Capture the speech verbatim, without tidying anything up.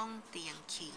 ห้องเตียงคิง